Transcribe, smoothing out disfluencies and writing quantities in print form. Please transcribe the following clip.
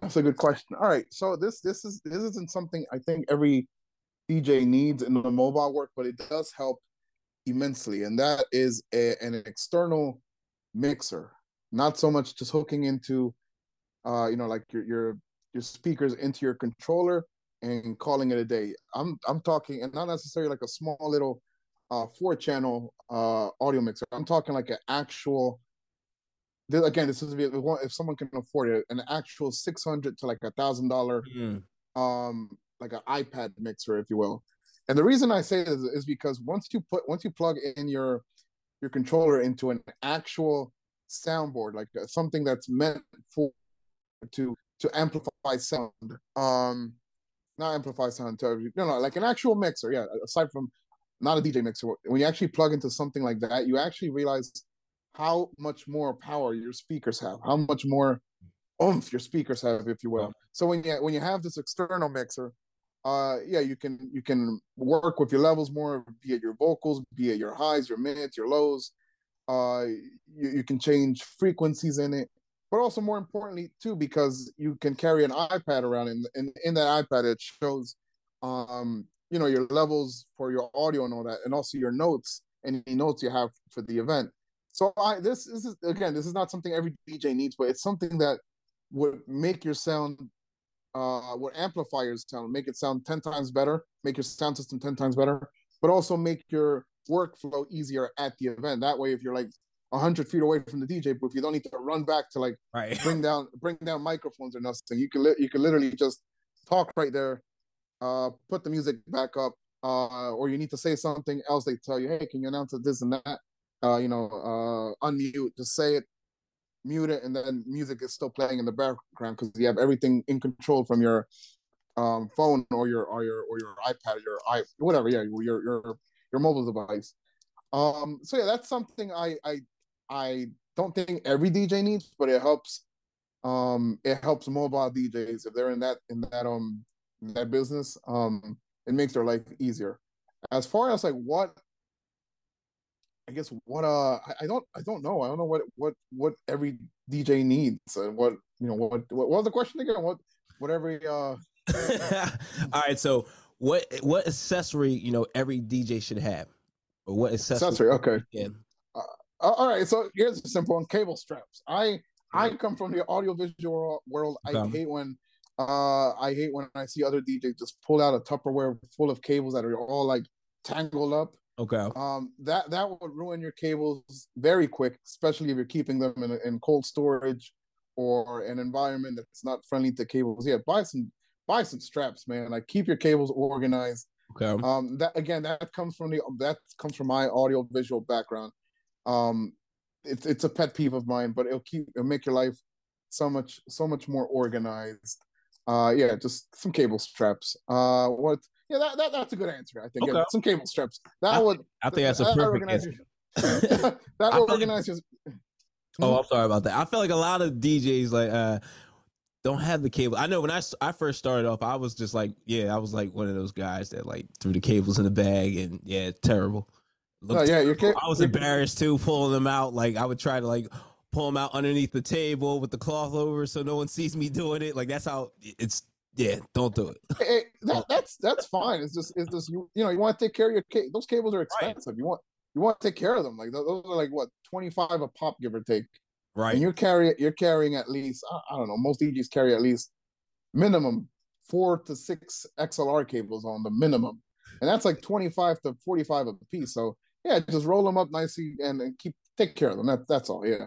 That's a good question. All right. So this isn't something I think every DJ needs in the mobile work, but it does help immensely. And that is an external mixer. Not so much just hooking into, like your speakers into your controller and calling it a day. I'm talking, and not necessarily like a small little 4-channel audio mixer. I'm talking like an actual, this is if someone can afford it, an actual $600 to like $1,000, like an iPad mixer, if you will. And the reason I say this is because once you plug in your controller into an actual soundboard, like something that's meant to amplify sound, like an actual mixer. Yeah, aside from not a DJ mixer, when you actually plug into something like that, you actually realize how much more power your speakers have, how much more oomph your speakers have, if you will. So when you have this external mixer, you can work with your levels more, be it your vocals, be it your highs, your mids, your lows. You can change frequencies in it. But also more importantly, too, because you can carry an iPad around, and in that iPad it shows, your levels for your audio and all that, and also your notes, any notes you have for the event. So this is not something every DJ needs, but it's something that would make your sound, would amplify your sound, make it sound 10 times better, make your sound system 10 times better, but also make your workflow easier at the event. That way, if you're like 100 feet away from the DJ booth, you don't need to run back to bring down microphones or nothing. You can literally just talk right there, put the music back up, or you need to say something else, they tell you, hey, can you announce this and that, unmute, just say it, mute it, and then music is still playing in the background because you have everything in control from your phone or your iPad or your mobile device. That's something I don't think every DJ needs, but it helps. It helps mobile DJs if they're in that business. It makes their life easier. As far as I don't know. I don't know what every DJ needs and what was the question again? All right. So what accessory every DJ should have? Or what accessory? Okay. All right. So here's a simple one: cable straps. I come from the audiovisual world. I hate when I see other DJs just pull out a Tupperware full of cables that are all like tangled up. Okay. That would ruin your cables very quick, especially if you're keeping them in cold storage or an environment that's not friendly to cables. Yeah, buy some straps, man. Like, keep your cables organized. Okay. That comes from my audio visual background. It's a pet peeve of mine, but it'll make your life so much more organized. Just some cable straps. That's a good answer, I think. Okay. Yeah, some cable straps. I think that's a perfect answer. Oh, I'm sorry about that. I feel like a lot of DJs don't have the cable. I know when I first started off, I was just like, I was like one of those guys that like threw the cables in the bag, and terrible. I was embarrassed too, pulling them out. Like, I would try to like pull them out underneath the table with the cloth over so no one sees me doing it. Like, that's how it's. Yeah, don't do it. That's fine. It's just you want to take care of your cable. Those cables are expensive. Right. You want to take care of them. Like, those are like what, $25 a pop, give or take. Right. And you're carrying at least, most DJs carry at least minimum 4 to 6 XLR cables on the minimum. And that's like 25 to 45 a piece. So yeah, just roll them up nicely and take care of them. That's all, yeah.